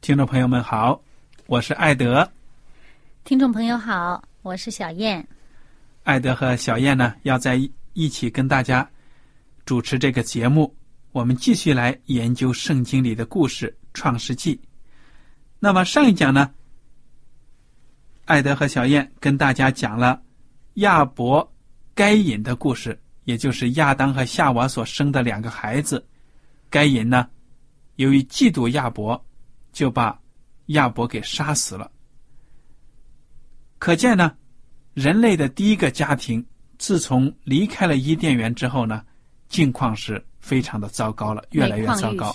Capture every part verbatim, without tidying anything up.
听众朋友们好，我是艾德。听众朋友好，我是小燕。艾德和小燕呢，要在一起跟大家主持这个节目，我们继续来研究圣经里的故事《创世纪》。那么上一讲呢，艾德和小燕跟大家讲了亚伯该隐的故事，也就是亚当和夏娃所生的两个孩子。该隐呢，由于嫉妒亚伯，就把亚伯给杀死了。可见呢，人类的第一个家庭自从离开了伊甸园之后呢，境况是非常的糟糕了，越来越糟糕。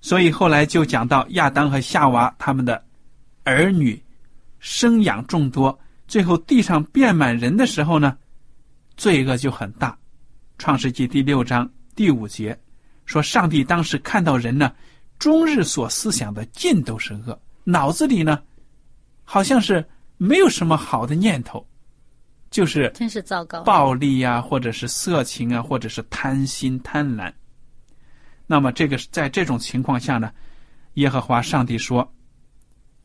所以后来就讲到亚当和夏娃他们的儿女生养众多，最后地上遍满人的时候呢，罪恶就很大。创世纪第六章第五节说，上帝当时看到人呢，终日所思想的尽都是恶，脑子里呢好像是没有什么好的念头，就是真是糟糕，暴力啊，或者是色情啊，或者是贪心贪婪。那么这个在这种情况下呢，耶和华上帝说，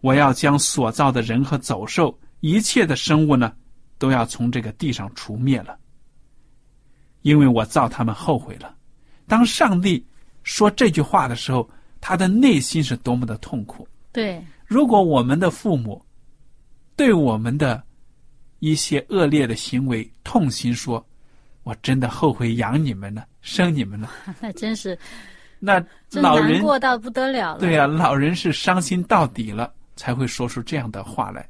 我要将所造的人和走兽一切的生物呢，都要从这个地上除灭了，因为我造他们后悔了。当上帝说这句话的时候，他的内心是多么的痛苦。对，如果我们的父母对我们的一些恶劣的行为痛心说，我真的后悔养你们了，生你们了，那真是那老人难过到不得了了。对啊，老人是伤心到底了才会说出这样的话来。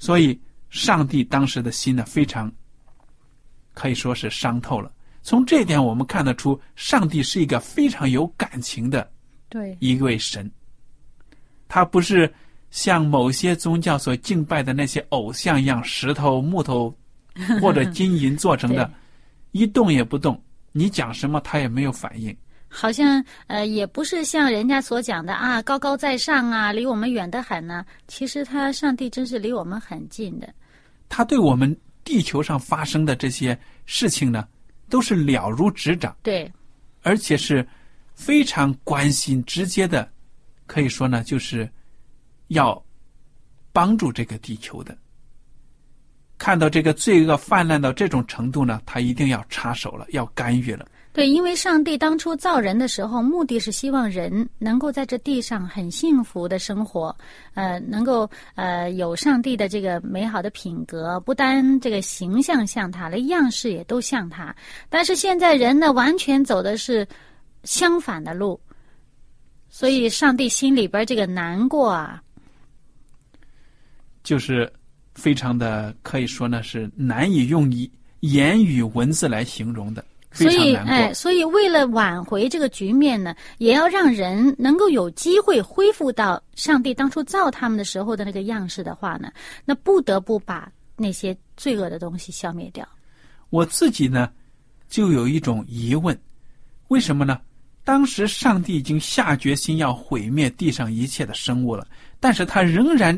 所以上帝当时的心呢，非常可以说是伤透了。从这一点我们看得出，上帝是一个非常有感情的对一位神，他不是像某些宗教所敬拜的那些偶像一样，石头木头或者金银做成的一动也不动，你讲什么他也没有反应。好像呃，也不是像人家所讲的啊，高高在上啊，离我们远得很呢、啊。其实他上帝真是离我们很近的，他对我们地球上发生的这些事情呢，都是了如指掌。对，而且是非常关心，直接的，可以说呢，就是要帮助这个地球的。看到这个罪恶泛滥到这种程度呢，他一定要插手了，要干预了。对，因为上帝当初造人的时候，目的是希望人能够在这地上很幸福的生活，呃，能够呃有上帝的这个美好的品格，不单这个形象像他了，样式也都像他。但是现在人呢，完全走的是相反的路，所以上帝心里边这个难过啊，就是非常的可以说呢，是难以用言语文字来形容的，非常难过。所以，哎，所以为了挽回这个局面呢，也要让人能够有机会恢复到上帝当初造他们的时候的那个样式的话呢，那不得不把那些罪恶的东西消灭掉。我自己呢就有一种疑问，为什么呢？当时上帝已经下决心要毁灭地上一切的生物了，但是他仍然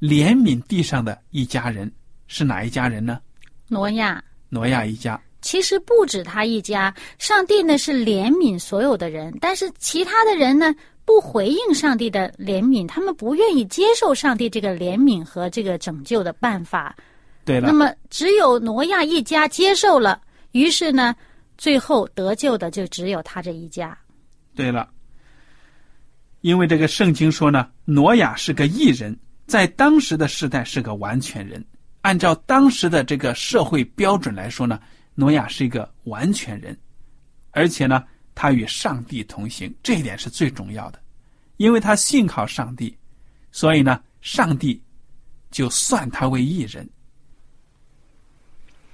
怜悯地上的一家人，是哪一家人呢？挪亚。挪亚一家。其实不止他一家，上帝呢是怜悯所有的人，但是其他的人呢不回应上帝的怜悯，他们不愿意接受上帝这个怜悯和这个拯救的办法。对了，那么只有挪亚一家接受了，于是呢最后得救的就只有他这一家。对了，因为这个圣经说呢，挪亚是个义人，在当时的时代是个完全人，按照当时的这个社会标准来说呢，挪亚是一个完全人，而且呢他与上帝同行，这一点是最重要的，因为他信靠上帝，所以呢上帝就算他为义人。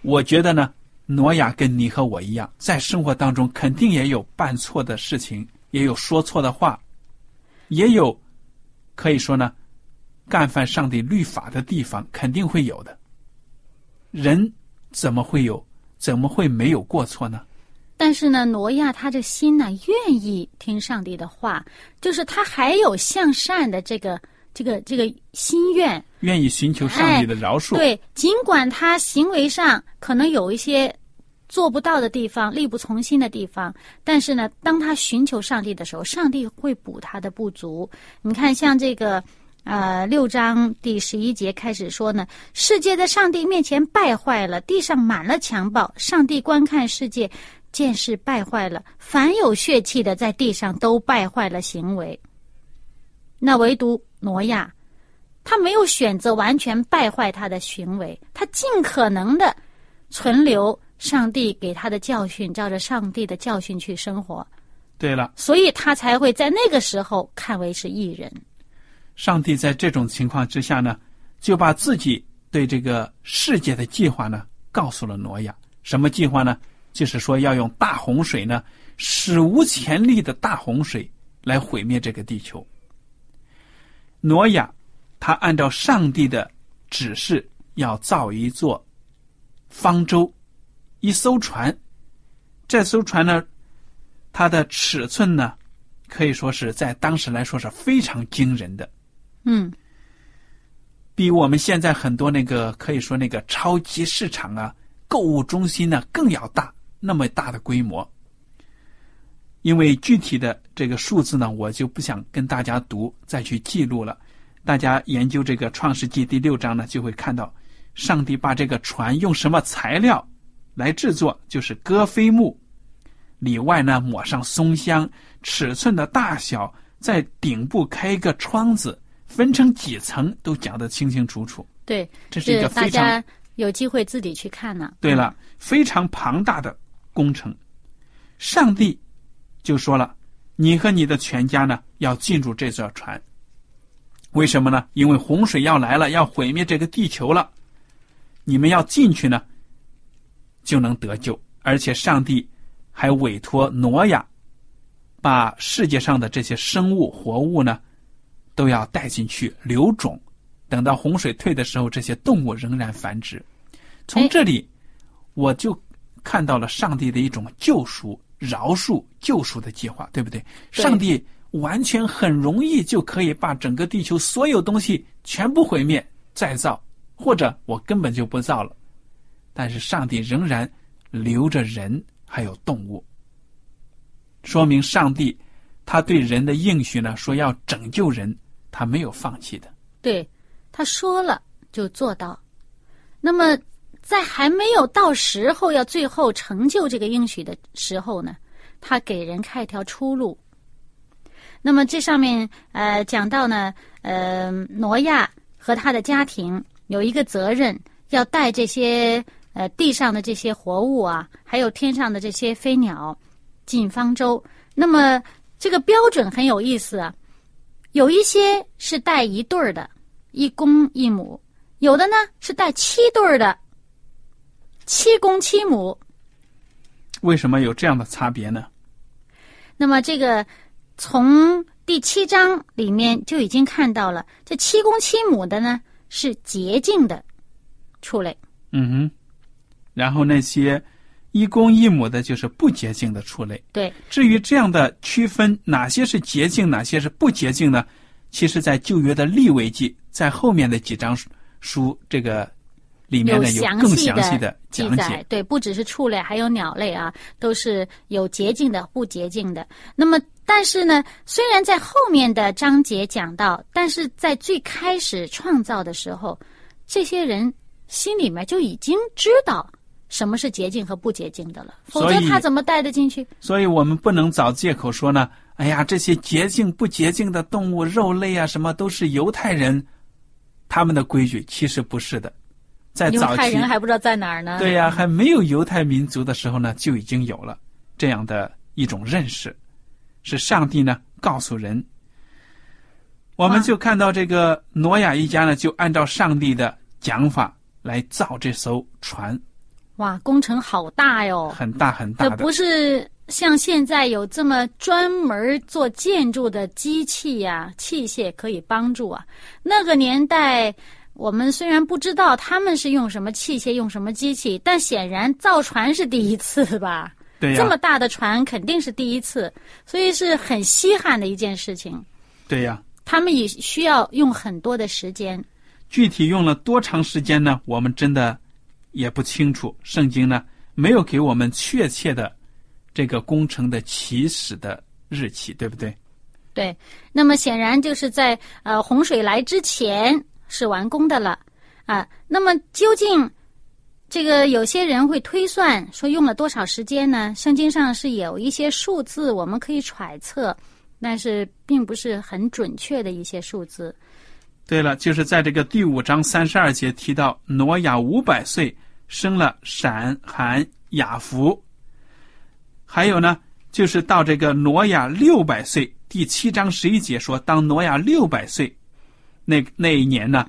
我觉得呢挪亚跟你和我一样，在生活当中肯定也有办错的事情，也有说错的话，也有可以说呢干犯上帝律法的地方，肯定会有的。人怎么会有怎么会没有过错呢？但是呢挪亚他这心呢愿意听上帝的话，就是他还有向善的这个这个这个心愿，愿意寻求上帝的饶恕、哎、对，尽管他行为上可能有一些做不到的地方，力不从心的地方，但是呢当他寻求上帝的时候，上帝会补他的不足。你看像这个呃，六章第十一节开始说呢，世界在上帝面前败坏了，地上满了强暴，上帝观看世界，见是败坏了，凡有血气的在地上都败坏了行为。那唯独挪亚他没有选择完全败坏他的行为，他尽可能的存留上帝给他的教训，照着上帝的教训去生活。对了，所以他才会在那个时候看为是义人。上帝在这种情况之下呢，就把自己对这个世界的计划呢告诉了挪亚。什么计划呢？就是说要用大洪水呢，史无前例的大洪水来毁灭这个地球。挪亚他按照上帝的指示，要造一座方舟，一艘船。这艘船呢，它的尺寸呢可以说是在当时来说是非常惊人的，嗯，比我们现在很多那个可以说那个超级市场啊、购物中心呢更要大，那么大的规模。因为具体的这个数字呢，我就不想跟大家读再去记录了。大家研究这个创世纪第六章呢，就会看到上帝把这个船用什么材料来制作，就是戈菲木，里外呢抹上松香，尺寸的大小，在顶部开一个窗子，分成几层都讲得清清楚楚。对，这是一个非常，大家有机会自己去看呢、啊。对了，非常庞大的工程。上帝就说了，你和你的全家呢要进入这艘船。为什么呢？因为洪水要来了，要毁灭这个地球了，你们要进去呢就能得救。而且上帝还委托挪亚把世界上的这些生物活物呢都要带进去留种，等到洪水退的时候，这些动物仍然繁殖。从这里我就看到了上帝的一种救赎、饶恕、救赎的计划，对不对？上帝完全很容易就可以把整个地球所有东西全部毁灭再造，或者我根本就不造了，但是上帝仍然留着人还有动物，说明上帝他对人的应许呢，说要拯救人，他没有放弃的。对，他说了就做到。那么在还没有到时候要最后成就这个应许的时候呢，他给人开一条出路。那么这上面呃讲到呢，呃挪亚和他的家庭有一个责任，要带这些呃地上的这些活物啊，还有天上的这些飞鸟进方舟。那么这个标准很有意思啊，有一些是带一对儿的，一公一母，有的呢是带七对儿的，七公七母。为什么有这样的差别呢？那么这个从第七章里面就已经看到了，这七公七母的呢是洁净的畜类。嗯哼，然后那些一公一母的就是不洁净的畜类。对，至于这样的区分哪些是洁净哪些是不洁净呢，其实在旧约的利未记在后面的几章书这个里面呢有更详细的讲解。对，不只是畜类还有鸟类啊，都是有洁净的不洁净的。那么但是呢，虽然在后面的章节讲到，但是在最开始创造的时候，这些人心里面就已经知道什么是洁净和不洁净的了，否则他怎么带得进去？所以我们不能找借口说呢，哎呀，这些洁净不洁净的动物肉类啊什么都是犹太人他们的规矩。其实不是的，在早期犹太人还不知道在哪儿呢。对呀、啊，还没有犹太民族的时候呢，就已经有了这样的一种认识，是上帝呢告诉人。我们就看到这个挪亚一家呢就按照上帝的讲法来造这艘船。哇，工程好大哟！很大很大的，不是像现在有这么专门做建筑的机器呀、啊、器械可以帮助啊。那个年代，我们虽然不知道他们是用什么器械、用什么机器，但显然造船是第一次吧？对呀、啊，这么大的船肯定是第一次，所以是很稀罕的一件事情。对呀、啊，他们也需要用很多的时间。具体用了多长时间呢？我们真的也不清楚，圣经呢没有给我们确切的这个工程的起始的日期，对不对？对，那么显然就是在呃洪水来之前是完工的了啊。那么究竟这个有些人会推算说用了多少时间呢？圣经上是有一些数字我们可以揣测，但是并不是很准确的一些数字。对了，就是在这个第五章三十二节提到挪亚五百岁生了闪、含、雅弗。还有呢，就是到这个挪亚六百岁，第七章十一节说，当挪亚六百岁那那一年呢，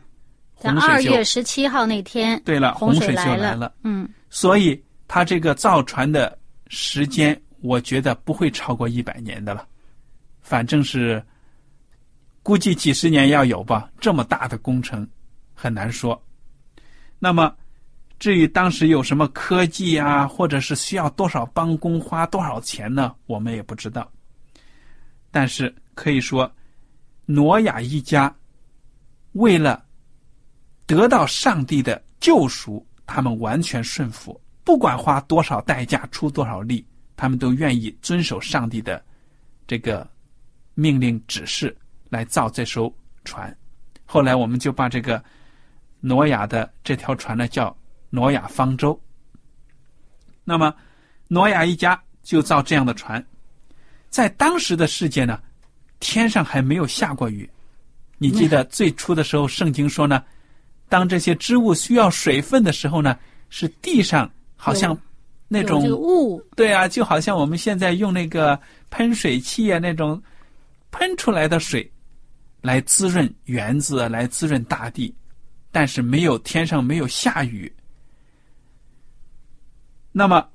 洪水就二月十七号那天，对了，洪水就来了。嗯，所以他这个造船的时间，我觉得不会超过一百年的了，反正是。估计几十年要有吧，这么大的工程很难说。那么至于当时有什么科技啊，或者是需要多少帮工花多少钱呢，我们也不知道。但是可以说挪亚一家为了得到上帝的救赎，他们完全顺服，不管花多少代价出多少力，他们都愿意遵守上帝的这个命令指示来造这艘船。后来我们就把这个挪亚的这条船呢叫挪亚方舟。那么挪亚一家就造这样的船。在当时的世界呢，天上还没有下过雨。你记得最初的时候圣经说呢，当这些植物需要水分的时候呢，是地上好像那种雾，对啊，就好像我们现在用那个喷水器啊，那种喷出来的水来滋润园子，来滋润大地，但是没有，天上没有下雨。那么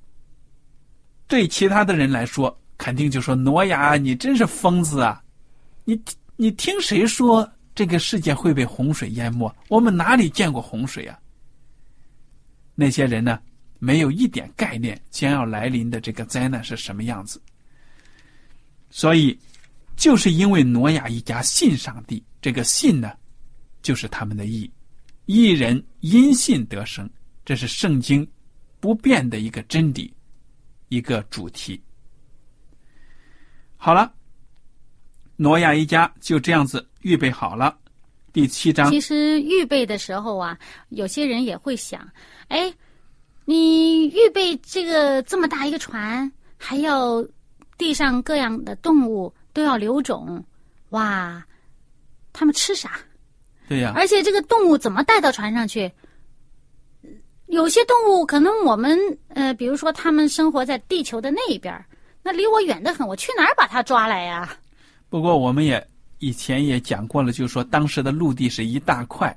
对其他的人来说，肯定就说挪亚你真是疯子啊，你你听谁说这个世界会被洪水淹没，我们哪里见过洪水啊。那些人呢没有一点概念将要来临的这个灾难是什么样子。所以就是因为挪亚一家信上帝，这个信呢就是他们的义，义人因信得生，这是圣经不变的一个真理，一个主题。好了，挪亚一家就这样子预备好了。第七章其实预备的时候啊，有些人也会想，哎，你预备这个这么大一个船，还要地上各样的动物都要留种，哇，他们吃啥？对呀、啊。而且这个动物怎么带到船上去？有些动物可能我们呃，比如说他们生活在地球的那一边，那离我远得很，我去哪儿把它抓来呀、啊？不过我们也以前也讲过了，就是说当时的陆地是一大块，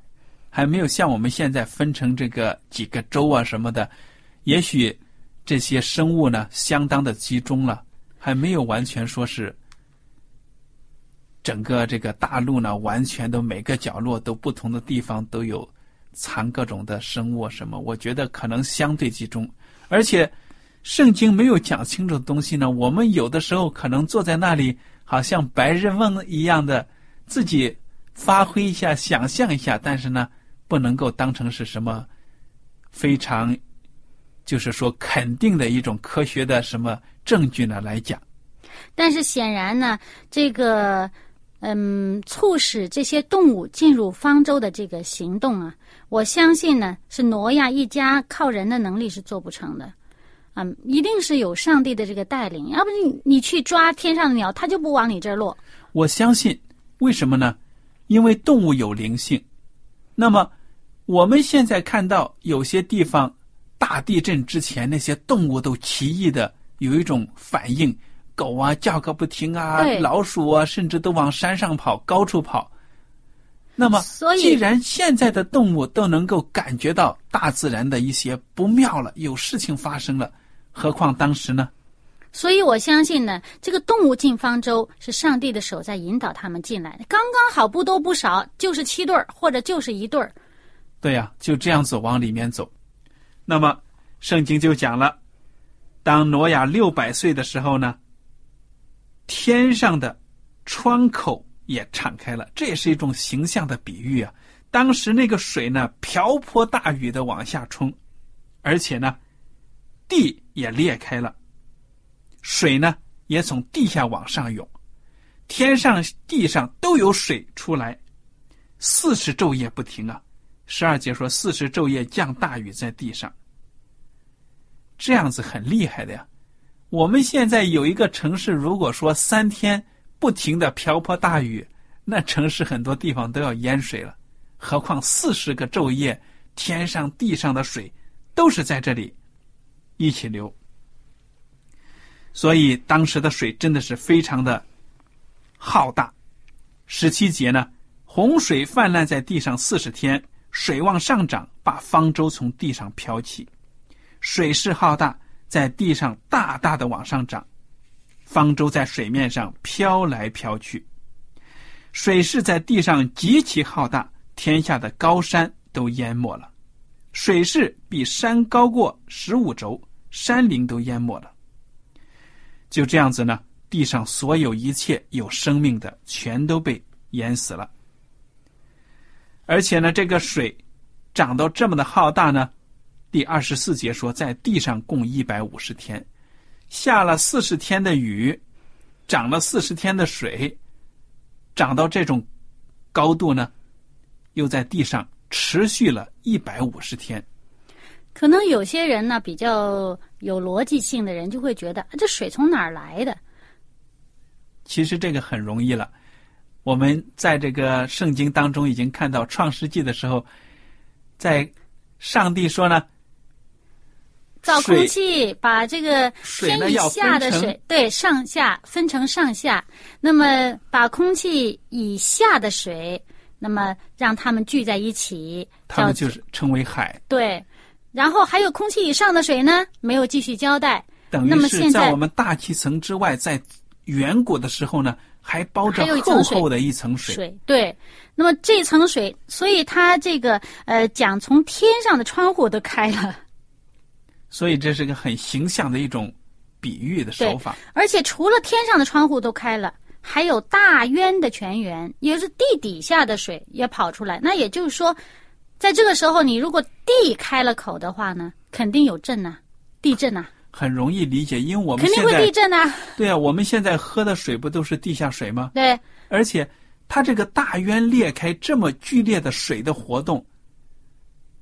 还没有像我们现在分成这个几个州啊什么的，也许这些生物呢相当的集中了，还没有完全说是。整个这个大陆呢，完全都每个角落都不同的地方都有藏各种的生物什么，我觉得可能相对集中。而且圣经没有讲清楚的东西呢，我们有的时候可能坐在那里好像白日梦一样的自己发挥一下，想象一下，但是呢不能够当成是什么非常就是说肯定的一种科学的什么证据呢来讲。但是显然呢，这个嗯，促使这些动物进入方舟的这个行动啊，我相信呢是挪亚一家靠人的能力是做不成的，嗯，一定是有上帝的这个带领，要不你你去抓天上的鸟，它就不往你这儿落。我相信，为什么呢？因为动物有灵性。那么我们现在看到有些地方大地震之前，那些动物都奇异的有一种反应。狗啊叫个不停啊，老鼠啊甚至都往山上跑，高处跑。那么既然现在的动物都能够感觉到大自然的一些不妙了，有事情发生了，何况当时呢？所以我相信呢，这个动物进方舟是上帝的手在引导他们进来，刚刚好不多不少，就是七对儿或者就是一对儿。对呀、啊、就这样子往里面走。那么圣经就讲了，当挪亚六百岁的时候呢，天上的窗口也敞开了，这也是一种形象的比喻啊。当时那个水呢，瓢泼大雨的往下冲，而且呢，地也裂开了，水呢也从地下往上涌，天上地上都有水出来，四十昼夜不停啊。十二节说四十昼夜降大雨在地上，这样子很厉害的呀。我们现在有一个城市，如果说三天不停的瓢泼大雨，那城市很多地方都要淹水了，何况四十个昼夜，天上地上的水都是在这里一起流。所以当时的水真的是非常的浩大。十七节呢，洪水泛滥在地上四十天，水往上涨，把方舟从地上漂起。水势浩大，在地上大大的往上涨，方舟在水面上飘来飘去。水势在地上极其浩大，天下的高山都淹没了。水势比山高过十五肘，山林都淹没了。就这样子呢，地上所有一切有生命的全都被淹死了。而且呢，这个水涨到这么的浩大呢，第二十四节说，在地上共一百五十天，下了四十天的雨，涨了四十天的水，涨到这种高度呢，又在地上持续了一百五十天。可能有些人呢，比较有逻辑性的人就会觉得，这水从哪儿来的？其实这个很容易了，我们在这个圣经当中已经看到，创世纪的时候，在上帝说呢，造空气，把这个天以下的水，水对上下分成上下，那么把空气以下的水，那么让它们聚在一起，它们就是称为海。对，然后还有空气以上的水呢，没有继续交代，等于是在我们大气层之外，在远古的时候呢，还包着厚厚的一层 水, 一层水。对，那么这层水，所以它这个呃讲从天上的窗户都开了。所以这是个很形象的一种比喻的手法。而且除了天上的窗户都开了，还有大渊的泉源，也就是地底下的水也跑出来。那也就是说，在这个时候，你如果地开了口的话呢，肯定有震呐、啊，地震呐、啊。很容易理解，因为我们现在肯定会地震啊。对啊，我们现在喝的水不都是地下水吗？对。而且它这个大渊裂开这么剧烈的水的活动，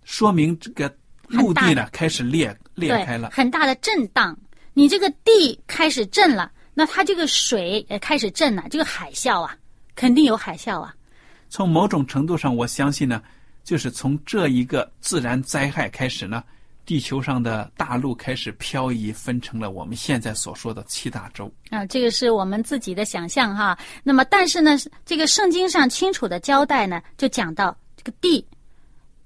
说明这个陆地呢开始裂裂开了，很大的震荡。你这个地开始震了，那它这个水也开始震了，这个海啸啊，肯定有海啸啊。从某种程度上，我相信呢，就是从这一个自然灾害开始呢，地球上的大陆开始漂移，分成了我们现在所说的七大洲啊，这个是我们自己的想象哈。那么，但是呢，这个圣经上清楚的交代呢，就讲到这个地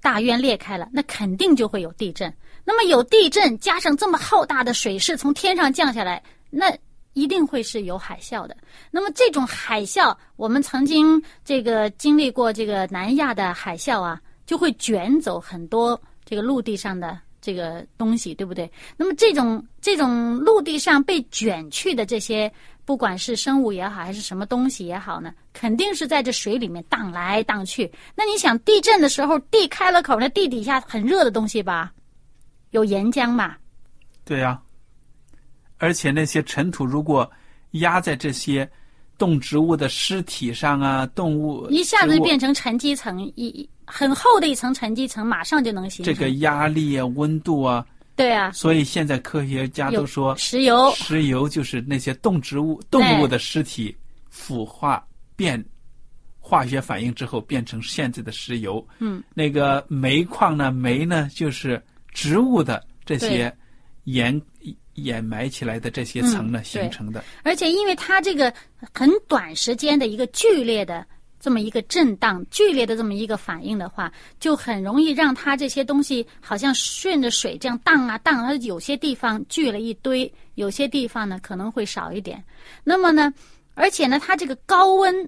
大渊裂开了，那肯定就会有地震。那么有地震，加上这么浩大的水势从天上降下来，那一定会是有海啸的。那么这种海啸，我们曾经这个经历过这个南亚的海啸啊，就会卷走很多这个陆地上的这个东西，对不对？那么这种这种陆地上被卷去的这些，不管是生物也好，还是什么东西也好呢，肯定是在这水里面荡来荡去。那你想，地震的时候，地开了口，那地底下很热的东西吧，有岩浆嘛？对呀、啊。而且那些尘土如果压在这些动植物的尸体上啊，动物一下子就变成沉积层，一很厚的一层沉积层，马上就能形成。这个压力啊，温度啊。对啊，所以现在科学家都说石油，石油就是那些动植物、动物的尸体腐化变化学反应之后变成现在的石油。嗯，那个煤矿呢，煤呢就是植物的这些盐掩埋起来的这些层呢、嗯、形成的。而且因为它这个很短时间的一个剧烈的这么一个震荡，剧烈的这么一个反应的话，就很容易让它这些东西好像顺着水这样荡啊荡，它有些地方聚了一堆，有些地方呢可能会少一点。那么呢，而且呢，它这个高温，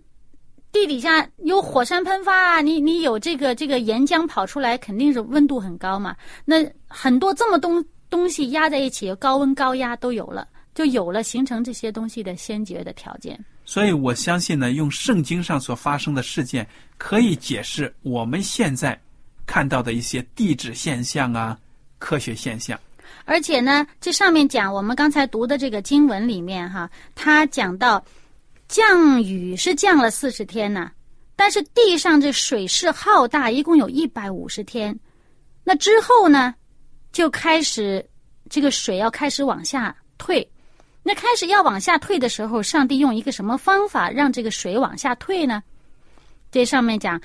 地底下有火山喷发啊，你你有这个这个岩浆跑出来，肯定是温度很高嘛。那很多这么东东西压在一起，高温高压都有了，就有了形成这些东西的先决的条件。所以我相信呢，用圣经上所发生的事件可以解释我们现在看到的一些地质现象啊，科学现象。而且呢，这上面讲我们刚才读的这个经文里面哈，它讲到降雨是降了四十天呢、啊，但是地上这水势浩大，一共有一百五十天。那之后呢，就开始这个水要开始往下退。那开始要往下退的时候，上帝用一个什么方法让这个水往下退呢？这上面讲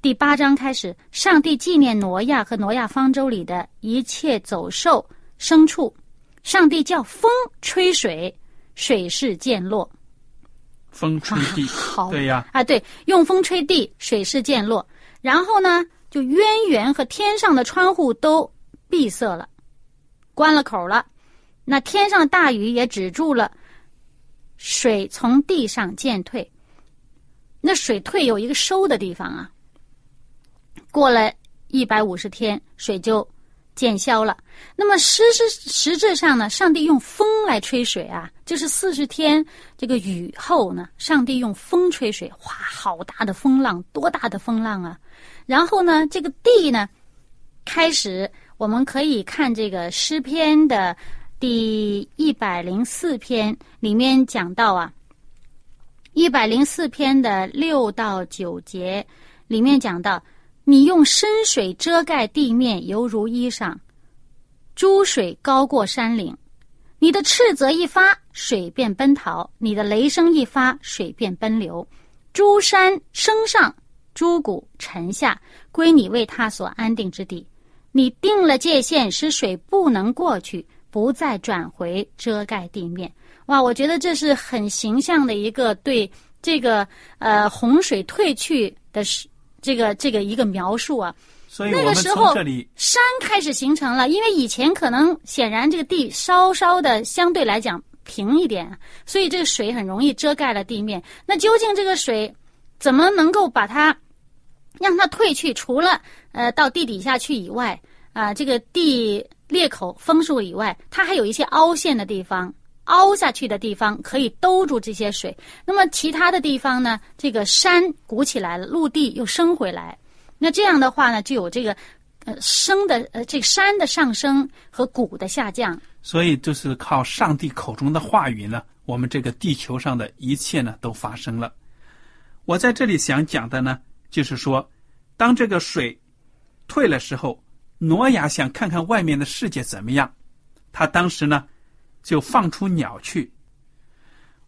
第八章开始，上帝纪念挪亚和挪亚方舟里的一切走兽牲畜，上帝叫风吹水，水势渐落。风吹地、啊、好对呀啊，对，用风吹地，水势渐落。然后呢，就渊源和天上的窗户都闭塞了，关了口了。那天上大雨也止住了，水从地上渐退。那水退有一个收的地方啊，过了一百五十天，水就渐消了。那么实实实质上呢，上帝用风来吹水啊，就是四十天这个雨后呢，上帝用风吹水，哇，好大的风浪，多大的风浪啊！然后呢，这个地呢，开始我们可以看这个诗篇的第一百零四篇里面讲到啊，一百零四篇的六到九节里面讲到，你用深水遮盖地面，犹如衣裳；诸水高过山岭。你的斥责一发，水便奔逃；你的雷声一发，水便奔流。诸山升上，诸谷沉下，归你为他所安定之地。你定了界限，使水不能过去，不再转回遮盖地面。哇，我觉得这是很形象的一个对这个呃洪水退去的这个这个一个描述啊。所以我们从这里，那个时候山开始形成了，因为以前可能显然这个地稍稍的相对来讲平一点，所以这个水很容易遮盖了地面。那究竟这个水怎么能够把它让它退去？除了呃到地底下去以外啊、呃，这个地裂口封住以外，它还有一些凹陷的地方，凹下去的地方可以兜住这些水。那么其他的地方呢，这个山鼓起来了，陆地又升回来。那这样的话呢，就有这个呃升的呃这个山的上升和谷的下降。所以就是靠上帝口中的话语呢，我们这个地球上的一切呢都发生了。我在这里想讲的呢，就是说当这个水退了时候，挪亚想看看外面的世界怎么样，他当时呢就放出鸟去。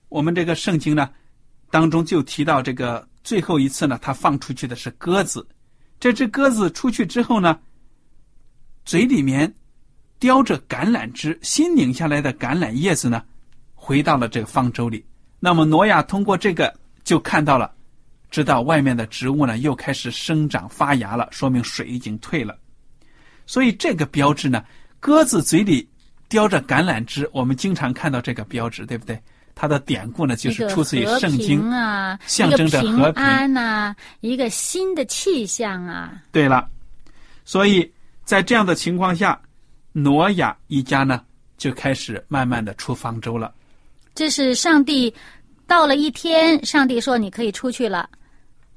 我们这个圣经呢当中就提到这个最后一次呢，他放出去的是鸽子。这只鸽子出去之后呢，嘴里面叼着橄榄枝，新拧下来的橄榄叶子呢，回到了这个方舟里。那么挪亚通过这个就看到了，知道外面的植物呢又开始生长发芽了，说明水已经退了。所以这个标志呢，鸽子嘴里叼着橄榄枝，我们经常看到这个标志，对不对？它的典故呢，就是出自于圣经啊，象征着和平啊，一个新的气象啊。对了，所以在这样的情况下，挪亚一家呢就开始慢慢的出方舟了。这是上帝到了一天，上帝说你可以出去了，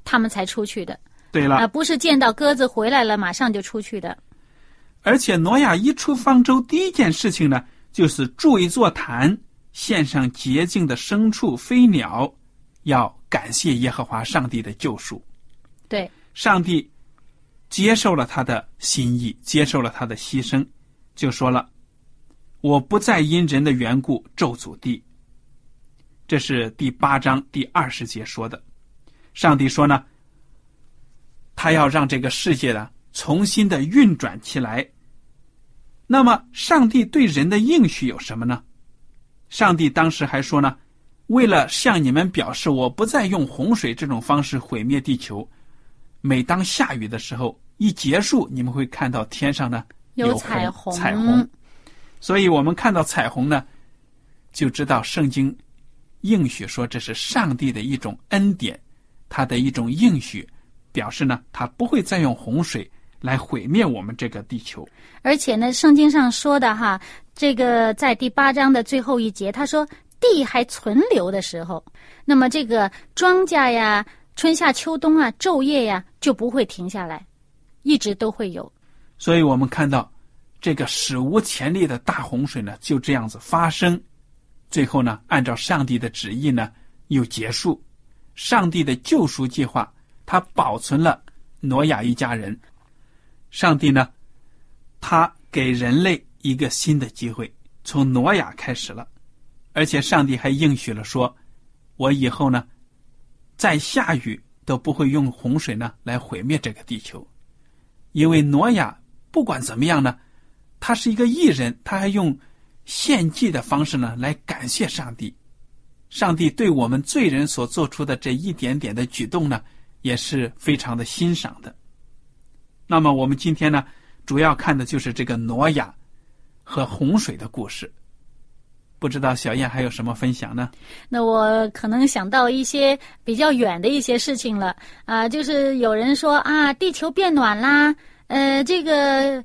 他们才出去的。对了、呃、不是见到鸽子回来了马上就出去的。而且挪亚一出方舟，第一件事情呢就是筑一座坛，献上洁净的牲畜飞鸟，要感谢耶和华上帝的救赎。对，上帝接受了他的心意，接受了他的牺牲，就说了我不再因人的缘故咒诅地。这是第八章第二十节说的。上帝说呢，他要让这个世界呢重新的运转起来。那么上帝对人的应许有什么呢？上帝当时还说呢，为了向你们表示我不再用洪水这种方式毁灭地球，每当下雨的时候一结束，你们会看到天上呢有彩虹，彩虹。所以我们看到彩虹呢就知道圣经应许说这是上帝的一种恩典，他的一种应许，表示呢他不会再用洪水来毁灭我们这个地球。而且呢圣经上说的哈，这个在第八章的最后一节，他说地还存留的时候，那么这个庄稼呀春夏秋冬啊昼夜呀就不会停下来，一直都会有。所以我们看到这个史无前例的大洪水呢就这样子发生，最后呢按照上帝的旨意呢又结束。上帝的救赎计划他保存了挪亚一家人。上帝呢他给人类一个新的机会，从挪亚开始了。而且上帝还应许了说，我以后呢再下雨都不会用洪水呢来毁灭这个地球。因为挪亚不管怎么样呢他是一个义人，他还用献祭的方式呢来感谢上帝。上帝对我们罪人所做出的这一点点的举动呢也是非常的欣赏的。那么我们今天呢主要看的就是这个挪亚和洪水的故事。不知道小燕还有什么分享呢？那我可能想到一些比较远的一些事情了啊、呃，就是有人说啊，地球变暖啦，呃，这个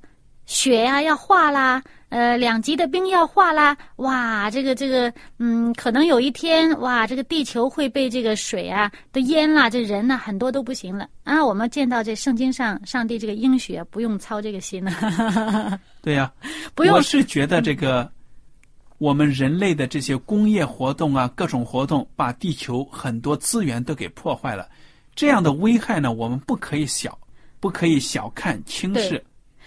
雪啊要化啦，呃，两极的冰要化啦，哇，这个这个，嗯，可能有一天，哇，这个地球会被这个水啊都淹啦，这人呢、啊、很多都不行了啊。我们见到这圣经上上帝这个应许啊，不用操这个心了。对呀、啊，不用。我是觉得这个。嗯我们人类的这些工业活动啊，各种活动把地球很多资源都给破坏了，这样的危害呢我们不可以小不可以小看轻视，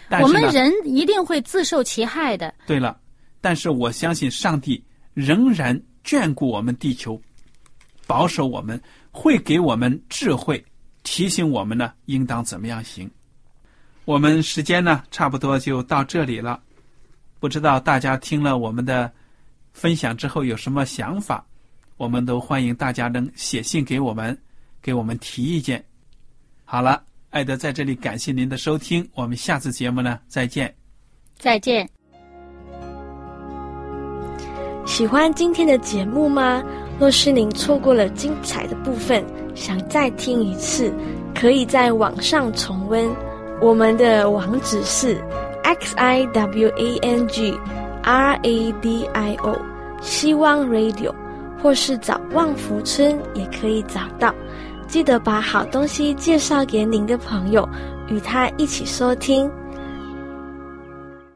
但是我们人一定会自受其害的。对了，但是我相信上帝仍然眷顾我们地球，保守我们，会给我们智慧，提醒我们呢应当怎么样行。我们时间呢差不多就到这里了，不知道大家听了我们的分享之后有什么想法，我们都欢迎大家能写信给我们，给我们提意见。好了，艾德在这里感谢您的收听，我们下次节目呢再见。再见。喜欢今天的节目吗？若是您错过了精彩的部分，想再听一次，可以在网上重温。我们的网址是xiwangradio 希望 radio 或是找旺福村也可以找到。记得把好东西介绍给您的朋友，与他一起收听。